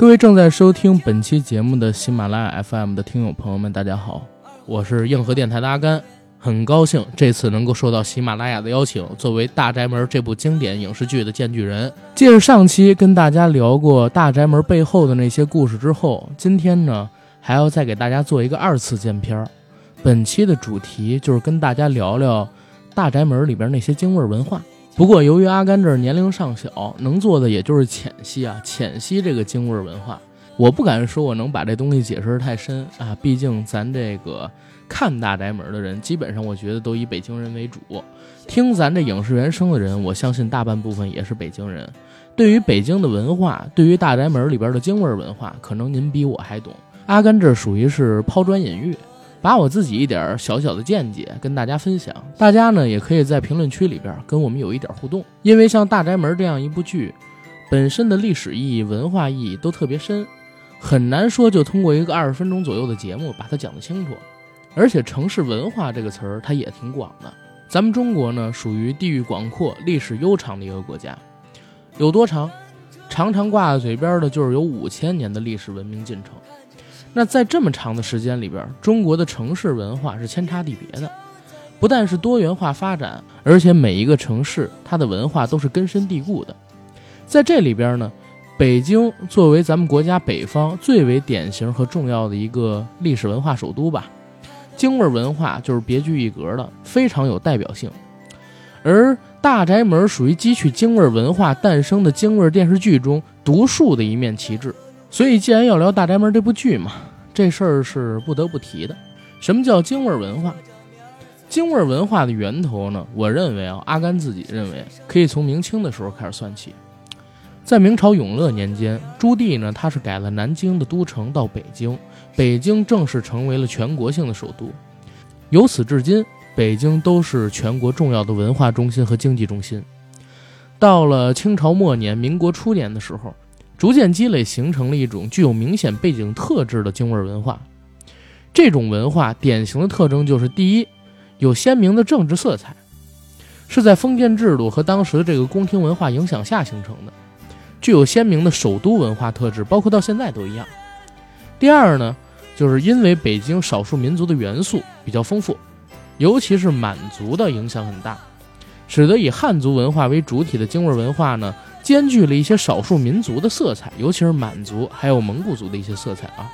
各位正在收听本期节目的喜马拉雅 FM 的听友朋友们，大家好，我是硬核电台的阿甘，很高兴这次能够受到喜马拉雅的邀请，作为《大宅门》这部经典影视剧的荐剧人。借着上期跟大家聊过《大宅门》背后的那些故事之后，今天呢还要再给大家做一个二次荐片。本期的主题就是跟大家聊聊《大宅门》里边那些京味文化。不过由于阿甘这年龄尚小，能做的也就是浅析这个京味文化。我不敢说我能把这东西解释太深啊，毕竟咱这个看大宅门的人基本上我觉得都以北京人为主，听咱这影视原声的人我相信大半部分也是北京人。对于北京的文化，对于大宅门里边的京味文化，可能您比我还懂。阿甘这属于是抛砖引玉，把我自己一点小小的见解跟大家分享，大家呢也可以在评论区里边跟我们有一点互动。因为像《大宅门》这样一部剧，本身的历史意义、文化意义都特别深，很难说就通过一个20分钟左右的节目把它讲得清楚。而且城市文化这个词儿它也挺广的，咱们中国呢属于地域广阔、历史悠长的一个国家。有多长？常常挂在嘴边的就是有5000年的历史文明进程。那在这么长的时间里边，中国的城市文化是千差地别的，不但是多元化发展，而且每一个城市它的文化都是根深蒂固的。在这里边呢，北京作为咱们国家北方最为典型和重要的一个历史文化首都吧，京味文化就是别具一格的，非常有代表性。而大宅门属于汲取京味文化诞生的京味电视剧中独树的一面旗帜。所以既然要聊《大宅门》这部剧嘛，这事儿是不得不提的。什么叫京味文化？京味文化的源头呢，我认为阿甘自己认为可以从明清的时候开始算起。在明朝永乐年间，朱棣呢他是改了南京的都城到北京，北京正式成为了全国性的首都。由此至今，北京都是全国重要的文化中心和经济中心。到了清朝末年、民国初年的时候，逐渐积累形成了一种具有明显背景特质的京味文化。这种文化典型的特征就是，第一，有鲜明的政治色彩，是在封建制度和当时的这个宫廷文化影响下形成的，具有鲜明的首都文化特质，包括到现在都一样。第二呢，就是因为北京少数民族的元素比较丰富，尤其是满族的影响很大，使得以汉族文化为主体的京味文化呢兼具了一些少数民族的色彩，尤其是满族还有蒙古族的一些色彩啊。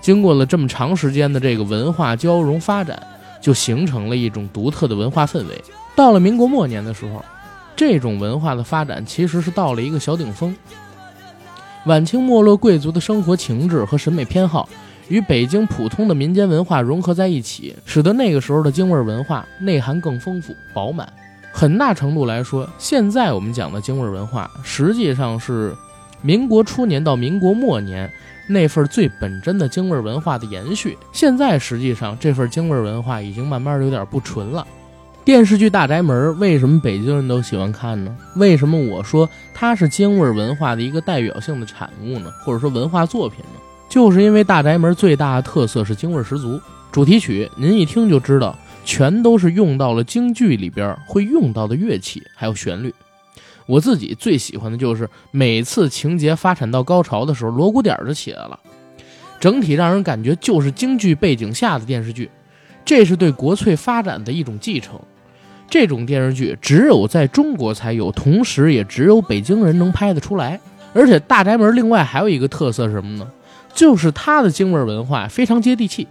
经过了这么长时间的这个文化交融发展，就形成了一种独特的文化氛围。到了民国末年的时候，这种文化的发展其实是到了一个小顶峰。晚清没落贵族的生活情志和审美偏好与北京普通的民间文化融合在一起，使得那个时候的京味文化内涵更丰富饱满。很大程度来说，现在我们讲的京味文化实际上是民国初年到民国末年那份最本真的京味文化的延续。现在实际上这份京味文化已经慢慢有点不纯了。电视剧《大宅门》为什么北京人都喜欢看呢？为什么我说它是京味文化的一个代表性的产物呢？或者说文化作品呢？就是因为《大宅门》最大的特色是京味十足。主题曲您一听就知道，全都是用到了京剧里边会用到的乐器还有旋律。我自己最喜欢的就是每次情节发展到高潮的时候，锣鼓点就起来了，整体让人感觉就是京剧背景下的电视剧。这是对国粹发展的一种继承，这种电视剧只有在中国才有，同时也只有北京人能拍得出来。而且《大宅门》另外还有一个特色是什么呢？就是它的京味文化非常接地气。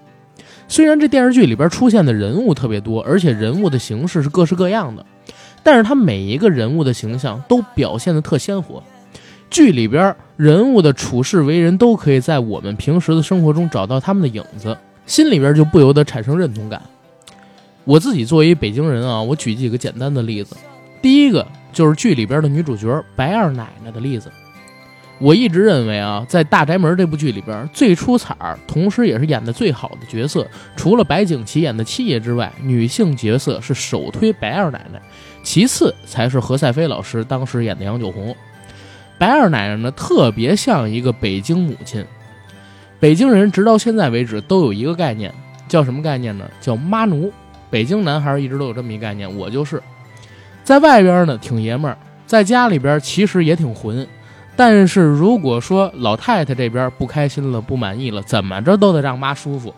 虽然这电视剧里边出现的人物特别多，而且人物的形式是各式各样的，但是它每一个人物的形象都表现得特鲜活。剧里边人物的处世为人都可以在我们平时的生活中找到他们的影子，心里边就不由得产生认同感。我自己作为北京人啊，我举几个简单的例子。第一个就是剧里边的女主角白二奶奶的例子。我一直认为啊，在《大宅门》这部剧里边最出彩同时也是演的最好的角色，除了白景琦演的七爷之外，女性角色是首推白二奶奶，其次才是何赛飞老师当时演的杨九红。白二奶奶呢特别像一个北京母亲。北京人直到现在为止都有一个概念，叫什么概念呢？叫妈奴。北京男孩一直都有这么一概念，我就是在外边呢挺爷们儿，在家里边其实也挺混，但是如果说老太太这边不开心了，不满意了，怎么着都得让妈舒服，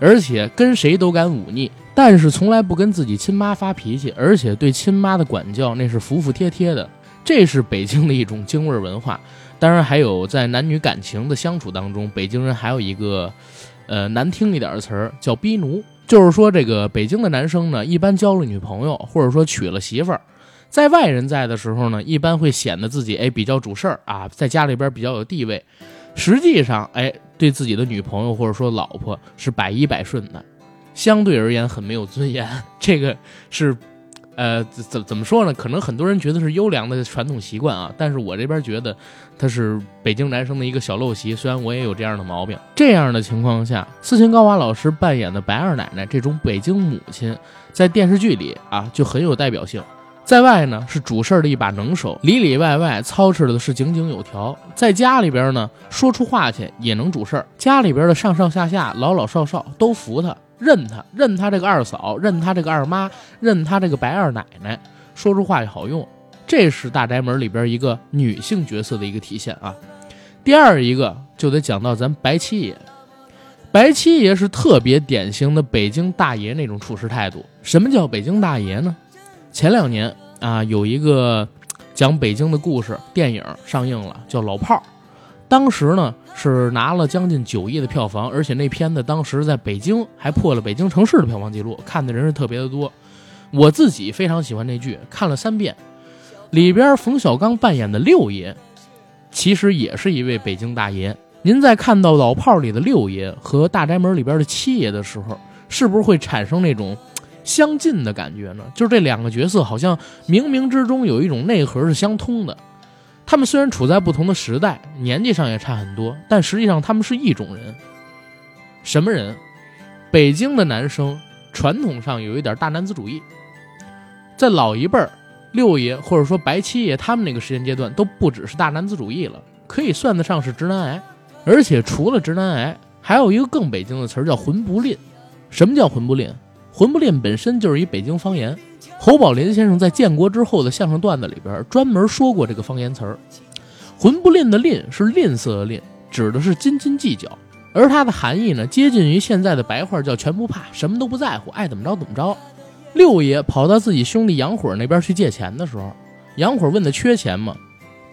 而且跟谁都敢忤逆，但是从来不跟自己亲妈发脾气，而且对亲妈的管教那是服服帖帖的。这是北京的一种京味文化。当然还有在男女感情的相处当中，北京人还有一个难听一点的词儿叫逼奴，就是说这个北京的男生呢，一般交了女朋友或者说娶了媳妇儿，在外人在的时候呢，一般会显得自己比较主事儿啊，在家里边比较有地位。实际上对自己的女朋友或者说老婆是百依百顺的，相对而言很没有尊严。这个是怎么说呢，可能很多人觉得是优良的传统习惯啊，但是我这边觉得它是北京男生的一个小陋习，虽然我也有这样的毛病。这样的情况下，斯琴高娃老师扮演的白二奶奶这种北京母亲，在电视剧里啊就很有代表性。在外呢是主事的一把能手，里里外外操持的是井井有条，在家里边呢说出话去也能主事，家里边的上上下下老老少少都服他，认他，认他这个二嫂，认他这个二妈，认他这个白二奶奶，说出话也好用。这是大宅门里边一个女性角色的一个体现啊。第二一个就得讲到咱白七爷，白七爷是特别典型的北京大爷那种处事态度。什么叫北京大爷呢？前两年啊，有一个讲北京的故事电影上映了，叫《老炮儿》。当时呢是拿了将近9亿的票房，而且那片子当时在北京还破了北京城市的票房记录，看的人是特别的多。我自己非常喜欢那剧，看了3遍。里边冯小刚扮演的六爷其实也是一位北京大爷。您在看到《老炮儿》里的六爷和《大宅门》里边的七爷的时候，是不是会产生那种相近的感觉呢？就是这两个角色好像冥冥之中有一种内核是相通的，他们虽然处在不同的时代，年纪上也差很多，但实际上他们是一种人。什么人？北京的男生传统上有一点大男子主义，在老一辈儿六爷或者说白七爷他们那个时间阶段，都不只是大男子主义了，可以算得上是直男癌。而且除了直男癌，还有一个更北京的词儿叫混不吝。什么叫混不吝？混不吝本身就是一北京方言，侯宝林先生在建国之后的相声段子里边专门说过这个方言词儿。混不吝的吝是吝啬的吝，指的是斤斤计较，而它的含义呢，接近于现在的白话叫全不怕，什么都不在乎，爱怎么着怎么着。六爷跑到自己兄弟杨火那边去借钱的时候，杨火问他缺钱吗？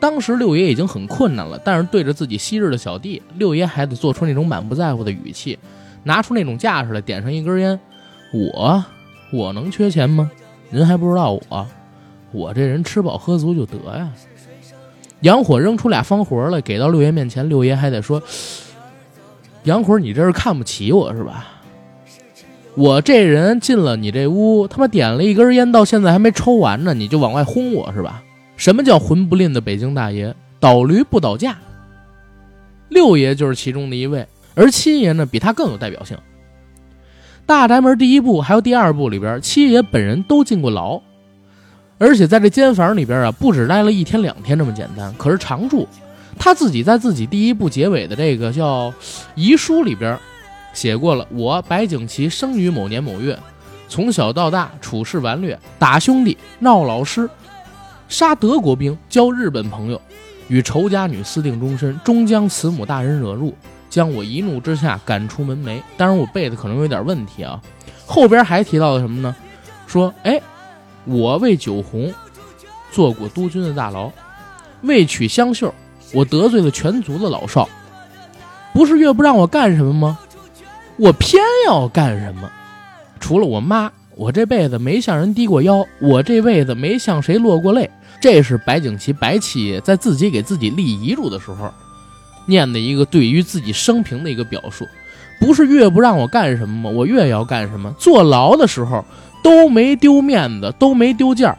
当时六爷已经很困难了，但是对着自己昔日的小弟，六爷还得做出那种满不在乎的语气，拿出那种架势来，点上一根烟，我能缺钱吗？您还不知道我这人吃饱喝足就得呀。洋火扔出俩方活来给到六爷面前，六爷还得说，洋火你这是看不起我是吧？我这人进了你这屋，他妈点了一根烟到现在还没抽完呢，你就往外轰我是吧？什么叫混不吝的北京大爷？倒驴不倒架。六爷就是其中的一位，而七爷呢比他更有代表性。大宅门第一部还有第二部里边，七爷本人都进过牢，而且在这监房里边啊，不止待了1天2天这么简单，可是常住。他自己在自己第一部结尾的这个叫遗书里边写过了，我白景琦生于某年某月，从小到大处事顽劣，打兄弟，闹老师，杀德国兵，交日本朋友，与仇家女私定终身，终将慈母大人惹怒，将我一怒之下赶出门楣。当然我背的可能有点问题啊。后边还提到了什么呢？说我为九红做过督军的大牢，为娶香秀我得罪了全族的老少，不是越不让我干什么吗？我偏要干什么？除了我妈，我这辈子没向人低过腰，我这辈子没向谁落过泪。这是白景琦白七爷在自己给自己立遗嘱的时候念的一个对于自己生平的一个表述，不是越不让我干什么吗？我越要干什么？坐牢的时候都没丢面子，都没丢件，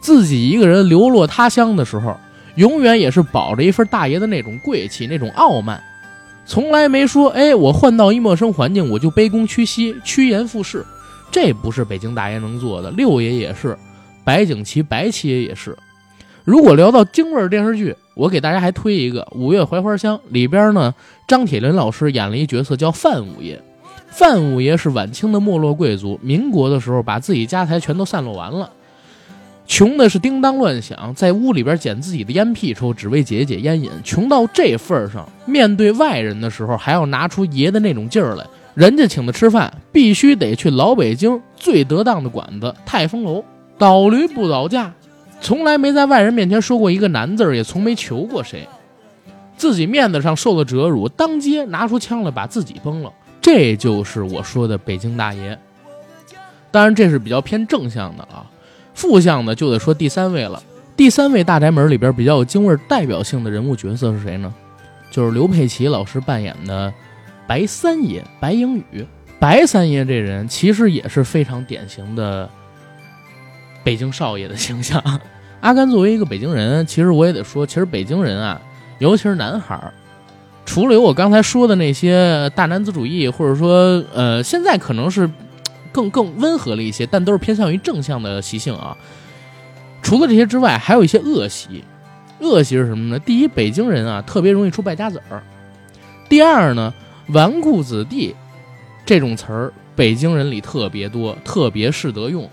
自己一个人流落他乡的时候，永远也是保着一份大爷的那种贵气，那种傲慢，从来没说我换到一陌生环境我就卑躬屈膝，趋炎附势。这不是北京大爷能做的，六爷也是，白景琦白七爷也是。如果聊到京味电视剧，我给大家还推一个《五月槐花香》里边呢，张铁林老师演了一角色叫范五爷。范五爷是晚清的没落贵族，民国的时候把自己家财全都散落完了，穷的是叮当乱响，在屋里边捡自己的烟屁抽，只为解解烟瘾。穷到这份上，面对外人的时候还要拿出爷的那种劲儿来。人家请他吃饭，必须得去老北京最得当的馆子泰丰楼，倒驴不倒架，从来没在外人面前说过一个难字，也从没求过谁。自己面子上受了折辱，当街拿出枪来把自己崩了，这就是我说的北京大爷。当然这是比较偏正向的啊，负向的就得说第三位了。第三位大宅门里边比较有京味代表性的人物角色是谁呢？就是刘佩琦老师扮演的白三爷白英宇。白三爷这人其实也是非常典型的北京少爷的形象。阿甘作为一个北京人，其实我也得说，其实北京人啊，尤其是男孩，除了有我刚才说的那些大男子主义，或者说现在可能是更温和了一些，但都是偏向于正向的习性啊。除了这些之外，还有一些恶习。恶习是什么呢？第一，北京人啊特别容易出败家子儿。第二呢，纨绔子弟这种词儿，北京人里特别多，特别适得用。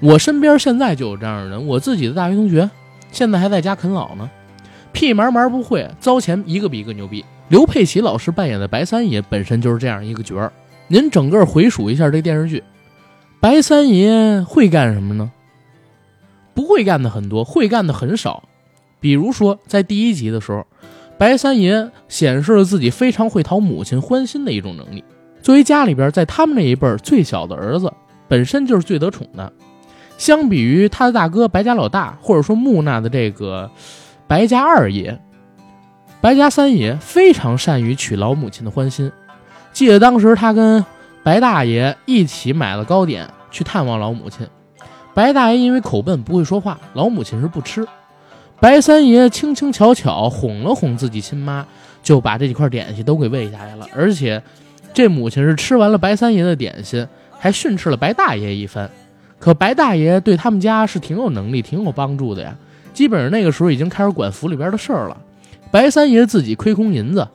我身边现在就有这样的人，我自己的大学同学现在还在家啃老呢，屁毛毛不会，糟钱一个比一个牛逼。刘佩琦老师扮演的白三爷本身就是这样一个角儿。您整个回数一下这电视剧，白三爷会干什么呢？不会干的很多，会干的很少。比如说在第一集的时候，白三爷显示了自己非常会讨母亲欢心的一种能力。作为家里边在他们那一辈最小的儿子，本身就是最得宠的。相比于他的大哥白家老大，或者说木讷的这个白家二爷，白家三爷非常善于取老母亲的欢心。记得当时他跟白大爷一起买了糕点去探望老母亲，白大爷因为口笨不会说话，老母亲是不吃。白三爷轻轻巧巧哄了哄自己亲妈，就把这几块点心都给喂下来了，而且这母亲是吃完了白三爷的点心，还训斥了白大爷一番。可白大爷对他们家是挺有能力挺有帮助的呀，基本上那个时候已经开始管府里边的事儿了。白三爷自己亏空银子，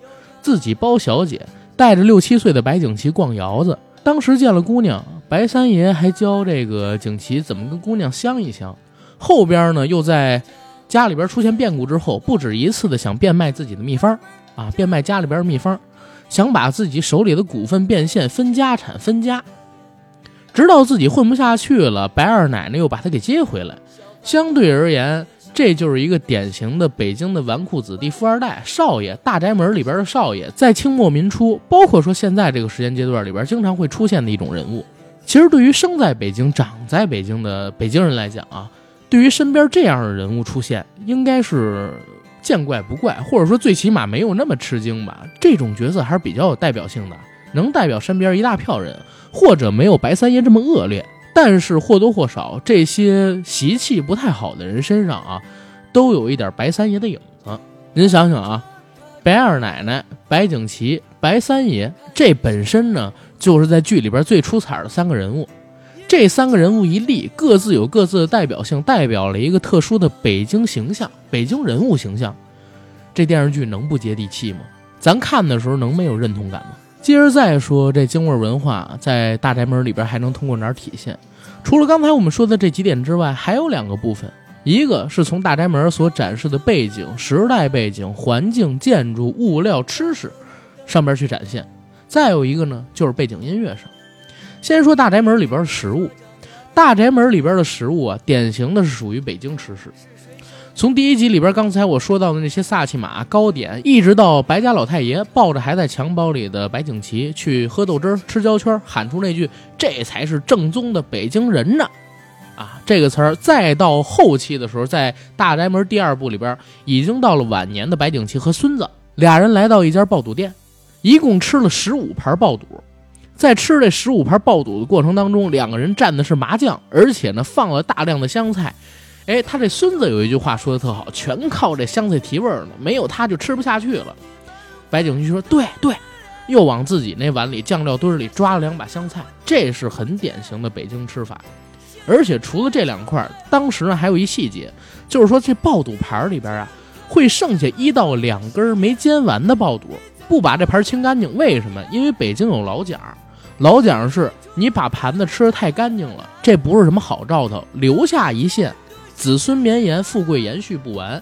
自己包小姐，带着6、7岁的白景琦逛窑子。当时见了姑娘，白三爷还教这个景琦怎么跟姑娘相一相。后边呢，又在家里边出现变故之后，不止一次的想变卖自己的秘方啊，变卖家里边的秘方，想把自己手里的股份变现，分家产分家，直到自己混不下去了，白二奶奶又把他给接回来。相对而言，这就是一个典型的北京的纨绔子弟、富二代、少爷，大宅门里边的少爷，在清末民初，包括说现在这个时间阶段里边经常会出现的一种人物。其实对于生在北京长在北京的北京人来讲啊，对于身边这样的人物出现应该是见怪不怪，或者说最起码没有那么吃惊吧。这种角色还是比较有代表性的，能代表身边一大票人，或者没有白三爷这么恶劣，但是或多或少这些习气不太好的人身上啊，都有一点白三爷的影子。您想想啊，白二奶奶、白景琦、白三爷，这本身呢就是在剧里边最出彩的三个人物。这三个人物一立，各自有各自的代表性，代表了一个特殊的北京形象，北京人物形象。这电视剧能不接地气吗？咱看的时候能没有认同感吗？接着再说这京味文化在大宅门里边还能通过哪儿体现？除了刚才我们说的这几点之外，还有两个部分。一个是从大宅门所展示的背景、时代背景、环境、建筑、物料、吃食上边去展现，再有一个呢就是背景音乐上。先说大宅门里边的食物，大宅门里边的食物啊，典型的是属于北京吃食。从第一集里边刚才我说到的那些萨其马、糕点，一直到白家老太爷抱着还在襁褓里的白景琦去喝豆汁吃胶圈，喊出那句这才是正宗的北京人呢啊，这个词儿。再到后期的时候，在大宅门第二部里边已经到了晚年的白景琦和孙子俩人来到一家爆肚店，一共吃了15盘爆肚。在吃这15盘爆肚的过程当中，两个人蘸的是麻酱，而且呢放了大量的香菜。哎，他这孙子有一句话说的特好，全靠这香菜提味呢，没有他就吃不下去了。白景琦说对对，又往自己那碗里酱料堆里抓了2把香菜，这是很典型的北京吃法。而且除了这2块，当时呢还有一细节，就是说这爆肚盘里边啊会剩下1到2根没煎完的爆肚，不把这盘清干净。为什么？因为北京有老讲，老讲是你把盘子吃得太干净了，这不是什么好兆头，留下一线子孙绵延，富贵延续不完，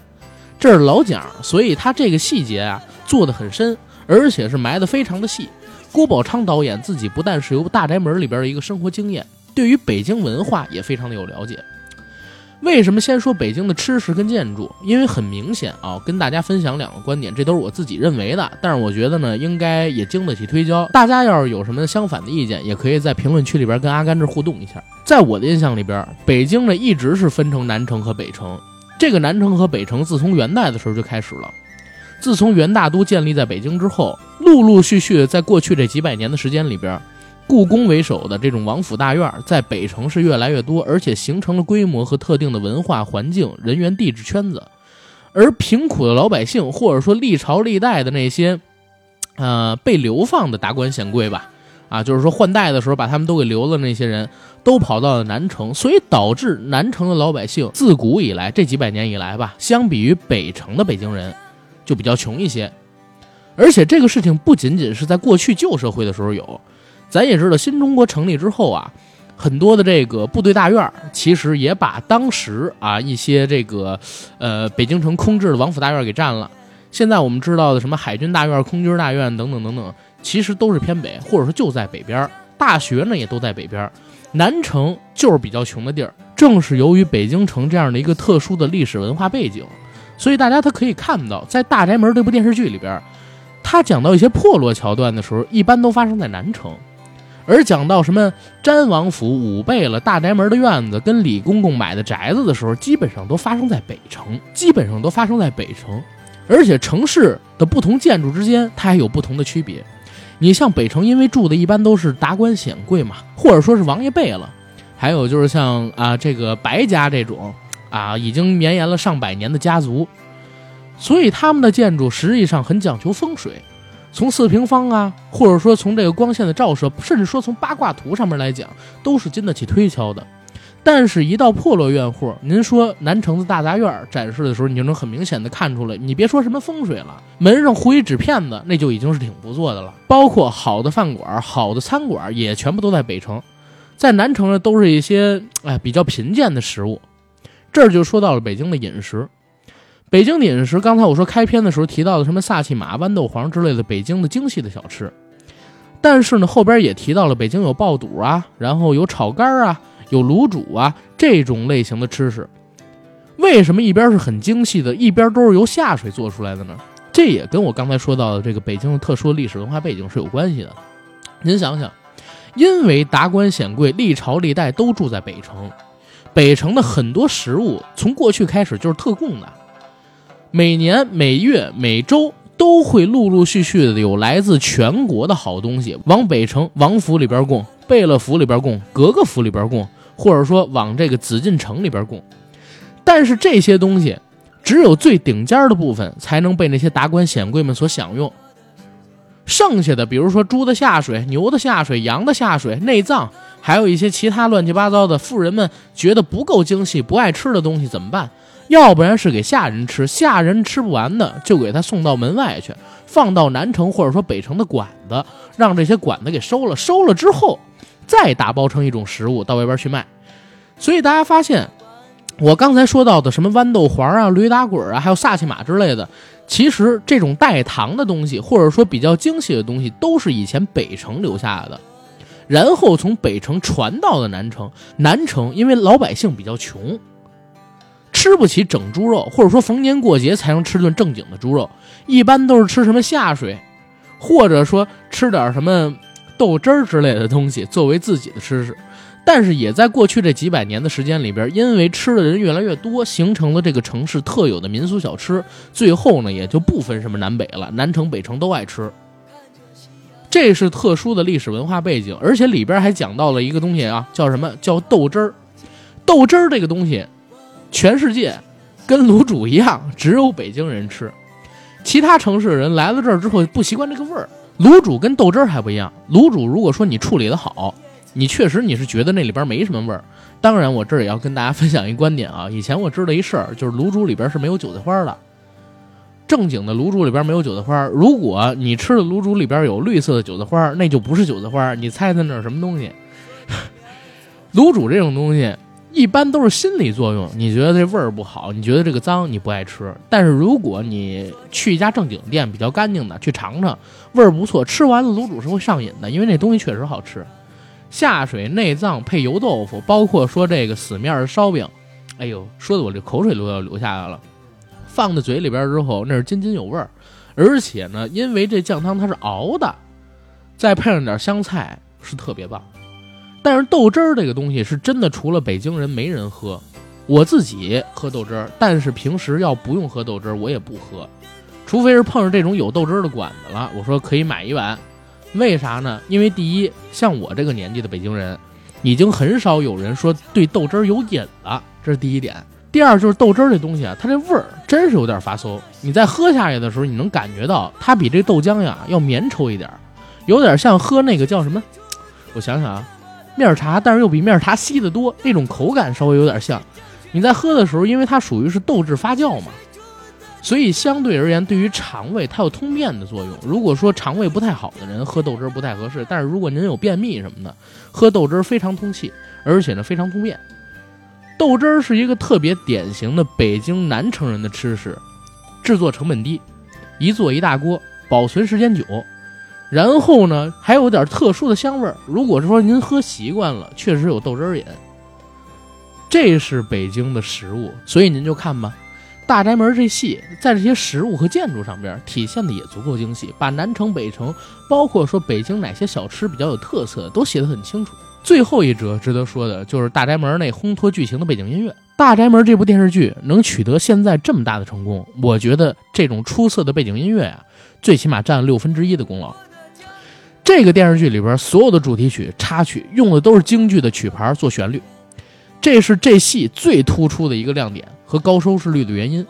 这是老蒋，所以他这个细节啊做得很深，而且是埋得非常的细。郭宝昌导演自己不但是由大宅门里边的一个生活经验，对于北京文化也非常的有了解。为什么先说北京的吃食跟建筑？因为很明显啊，跟大家分享两个观点，这都是我自己认为的，但是我觉得呢，应该也经得起推敲。大家要是有什么相反的意见，也可以在评论区里边跟阿甘这互动一下。在我的印象里边，北京呢一直是分成南城和北城，这个南城和北城自从元代的时候就开始了。自从元大都建立在北京之后，陆陆续续在过去这几百年的时间里边，故宫为首的这种王府大院在北城是越来越多，而且形成了规模和特定的文化环境、人员地质圈子。而贫苦的老百姓，或者说历朝历代的那些被流放的达官显贵吧，啊，就是说换代的时候把他们都给留了，那些人都跑到了南城，所以导致南城的老百姓自古以来这几百年以来吧，相比于北城的北京人就比较穷一些。而且这个事情不仅仅是在过去旧社会的时候有，咱也知道新中国成立之后啊，很多的这个部队大院其实也把当时啊一些这个北京城空置的王府大院给占了。现在我们知道的什么海军大院、空军大院等等等等，其实都是偏北，或者说就在北边，大学呢也都在北边。南城就是比较穷的地儿，正是由于北京城这样的一个特殊的历史文化背景，所以大家他可以看到，在《大宅门》这部电视剧里边，他讲到一些破落桥段的时候，一般都发生在南城。而讲到什么詹王府、武贝勒、大宅门的院子跟李公公买的宅子的时候，基本上都发生在北城。而且城市的不同建筑之间它还有不同的区别。你像北城，因为住的一般都是达官显贵嘛，或者说是王爷贝勒，还有就是像这个白家这种已经绵延了上百年的家族，所以他们的建筑实际上很讲求风水。从四平方啊，或者说从这个光线的照射，甚至说从八卦图上面来讲，都是经得起推敲的。但是一到破落院户，您说南城的大杂院展示的时候，你就能很明显的看出来，你别说什么风水了，门上糊一纸片子那就已经是挺不错的了。包括好的饭馆、好的餐馆也全部都在北城，在南城呢都是一些比较贫贱的食物。这就说到了北京的饮食。北京的饮食，刚才我说开篇的时候提到了什么萨其马、豌豆黄之类的北京的精细的小吃，但是呢后边也提到了北京有爆肚啊，然后有炒肝啊，有卤煮啊，这种类型的吃食。为什么一边是很精细的，一边都是由下水做出来的呢？这也跟我刚才说到的这个北京的特殊历史文化背景是有关系的。您想想，因为达官显贵历朝历代都住在北城，北城的很多食物从过去开始就是特供的，每年、每月、每周都会陆陆续续的有来自全国的好东西往北城王府里边供、贝勒府里边供、格格府里边供，或者说往这个紫禁城里边供。但是这些东西只有最顶尖的部分才能被那些达官显贵们所享用，剩下的比如说猪的下水、牛的下水、羊的下水、内脏，还有一些其他乱七八糟的，富人们觉得不够精细、不爱吃的东西怎么办？要不然是给下人吃，下人吃不完的就给他送到门外去，放到南城或者说北城的馆子，让这些馆子给收了，收了之后再打包成一种食物到外边去卖。所以大家发现我刚才说到的什么豌豆黄啊、驴打滚啊，还有萨其马之类的，其实这种带糖的东西或者说比较精细的东西都是以前北城留下的，然后从北城传到了南城。南城因为老百姓比较穷，吃不起整猪肉，或者说逢年过节才能吃顿正经的猪肉，一般都是吃什么下水，或者说吃点什么豆汁儿之类的东西作为自己的吃食。但是也在过去这几百年的时间里边，因为吃的人越来越多，形成了这个城市特有的民俗小吃，最后呢也就不分什么南北了，南城北城都爱吃。这是特殊的历史文化背景。而且里边还讲到了一个东西啊，叫什么？叫豆汁儿。豆汁儿这个东西全世界跟卤煮一样，只有北京人吃，其他城市人来了这儿之后不习惯这个味儿。卤煮跟豆汁儿还不一样，卤煮如果说你处理的好，你确实你是觉得那里边没什么味儿。当然我这儿也要跟大家分享一观点啊，以前我知道一事儿，就是卤煮里边是没有韭菜花的，正经的卤煮里边没有韭菜花。如果你吃的卤煮里边有绿色的韭菜花，那就不是韭菜花，你猜猜那是什么东西？卤煮这种东西一般都是心理作用，你觉得这味儿不好，你觉得这个脏，你不爱吃。但是如果你去一家正经店，比较干净的，去尝尝，味儿不错，吃完了卤煮是会上瘾的，因为那东西确实好吃。下水内脏配油豆腐，包括说这个死面烧饼，哎呦，说的我这口水都要流下来了。放在嘴里边之后，那是津津有味儿，而且呢，因为这酱汤它是熬的，再配上点香菜，是特别棒。但是豆汁儿这个东西是真的，除了北京人没人喝。我自己喝豆汁儿，但是平时要不用喝豆汁儿，我也不喝，除非是碰上这种有豆汁儿的馆子了，我说可以买一碗。为啥呢？因为第一，像我这个年纪的北京人，已经很少有人说对豆汁儿有瘾了，这是第一点。第二就是豆汁儿这东西啊，它这味儿真是有点发馊。你在喝下去的时候，你能感觉到它比这豆浆呀要绵稠一点，有点像喝那个叫什么，我想想啊。面茶，但是又比面茶稀得多，那种口感稍微有点像。你在喝的时候，因为它属于是豆制发酵嘛，所以相对而言，对于肠胃它有通便的作用。如果说肠胃不太好的人喝豆汁不太合适，但是如果您有便秘什么的，喝豆汁非常通气，而且呢非常通便。豆汁是一个特别典型的北京南城人的吃食，制作成本低，一做一大锅，保存时间久。然后呢，还有点特殊的香味儿。如果是说您喝习惯了，确实有豆汁儿瘾。这是北京的食物，所以您就看吧，大宅门这戏在这些食物和建筑上边体现的也足够精细，把南城北城，包括说北京哪些小吃比较有特色，都写得很清楚。最后一折值得说的就是大宅门那烘托剧情的背景音乐。大宅门这部电视剧能取得现在这么大的成功，我觉得这种出色的背景音乐啊，最起码占1/6的功劳。这个电视剧里边所有的主题曲插曲用的都是京剧的曲牌做旋律，这是这戏最突出的一个亮点和高收视率的原因，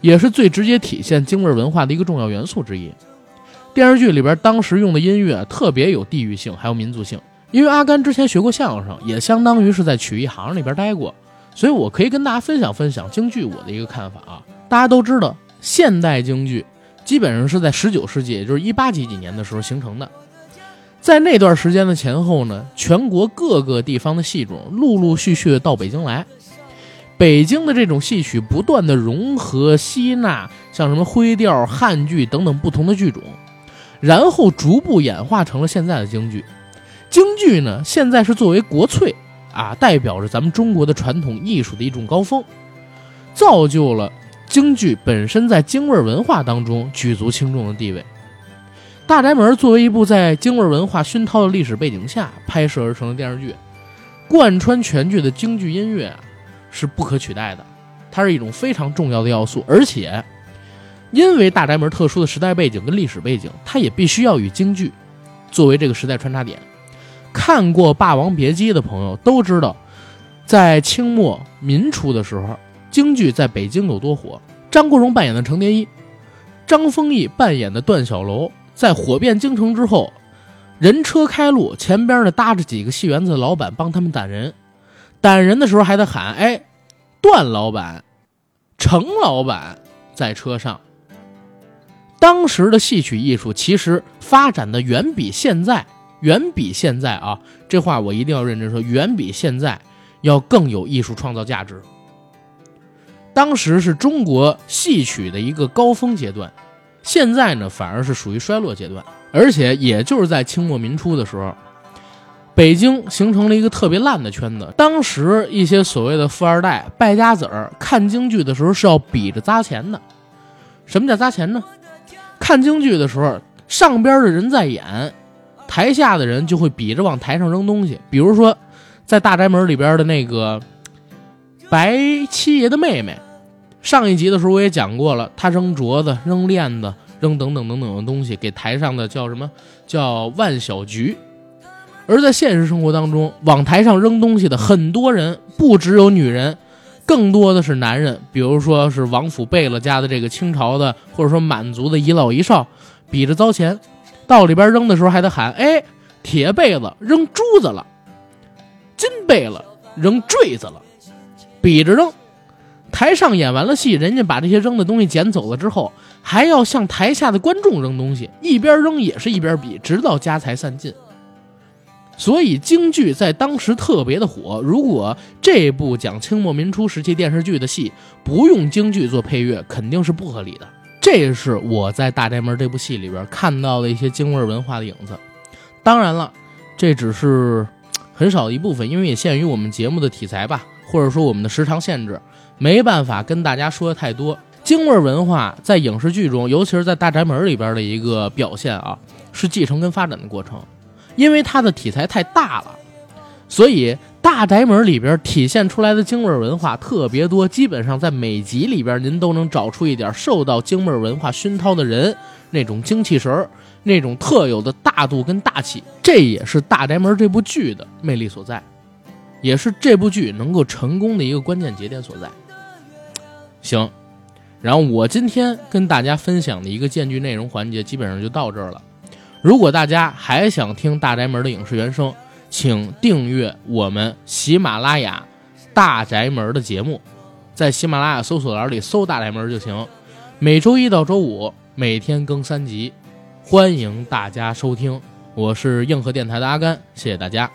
也是最直接体现京味文化的一个重要元素之一。电视剧里边当时用的音乐特别有地域性还有民族性，因为阿甘之前学过相声，也相当于是在曲艺行里边待过，所以我可以跟大家分享分享京剧我的一个看法啊。大家都知道现代京剧基本上是在19世纪，也就是18几年的时候形成的。在那段时间的前后呢，全国各个地方的戏种陆陆续续到北京来，北京的这种戏曲不断的融合吸纳像什么徽调、汉剧等等不同的剧种，然后逐步演化成了现在的京剧。京剧呢，现在是作为国粹啊，代表着咱们中国的传统艺术的一种高峰，造就了京剧本身在京味文化当中举足轻重的地位。大宅门作为一部在京味文化熏陶的历史背景下拍摄而成的电视剧，贯穿全剧的京剧音乐是不可取代的，它是一种非常重要的要素。而且因为大宅门特殊的时代背景跟历史背景，它也必须要与京剧作为这个时代穿插点。看过《霸王别姬》的朋友都知道，在清末民初的时候，京剧在北京有多火。张国荣扮演的程蝶衣，张丰毅扮演的段小楼，在火遍京城之后，人车开路，前边呢搭着几个戏园子的老板帮他们掸人，掸人的时候还得喊，哎，段老板、程老板在车上。当时的戏曲艺术其实发展的远比现在啊，这话我一定要认真说，远比现在要更有艺术创造价值。当时是中国戏曲的一个高峰阶段，现在呢反而是属于衰落阶段。而且也就是在清末民初的时候，北京形成了一个特别烂的圈子。当时一些所谓的富二代、败家子儿看京剧的时候是要比着砸钱的。什么叫砸钱呢？看京剧的时候，上边的人在演，台下的人就会比着往台上扔东西。比如说在大宅门里边的那个白七爷的妹妹，上一集的时候我也讲过了，他扔镯子、扔链子、扔等等等等的东西给台上的叫什么叫万小菊。而在现实生活当中，往台上扔东西的很多人不只有女人，更多的是男人，比如说是王府贝勒家的这个清朝的，或者说满族的遗老遗少，比着糟钱，到里边扔的时候还得喊，哎，铁贝勒扔珠子了，金贝勒扔坠子了，比着扔。台上演完了戏，人家把这些扔的东西捡走了之后，还要向台下的观众扔东西，一边扔也是一边比，直到家财散尽。所以京剧在当时特别的火，如果这部讲清末民初时期电视剧的戏不用京剧做配乐，肯定是不合理的。这是我在《大宅门》这部戏里边看到的一些京味文化的影子。当然了，这只是很少的一部分，因为也限于我们节目的题材吧，或者说我们的时长限制，没办法跟大家说的太多。京味文化在影视剧中，尤其是在《大宅门》里边的一个表现啊，是继承跟发展的过程。因为它的题材太大了，所以大宅门里边体现出来的京味文化特别多，基本上在每集里边您都能找出一点受到京味文化熏陶的人，那种精气神，那种特有的大度跟大气，这也是大宅门这部剧的魅力所在，也是这部剧能够成功的一个关键节点所在。行，然后我今天跟大家分享的一个荐剧内容环节基本上就到这儿了。如果大家还想听大宅门的影视原声，请订阅我们喜马拉雅大宅门的节目，在喜马拉雅搜索栏里搜大宅门就行，每周一到周五每天更3集，欢迎大家收听。我是硬核电台的阿甘，谢谢大家。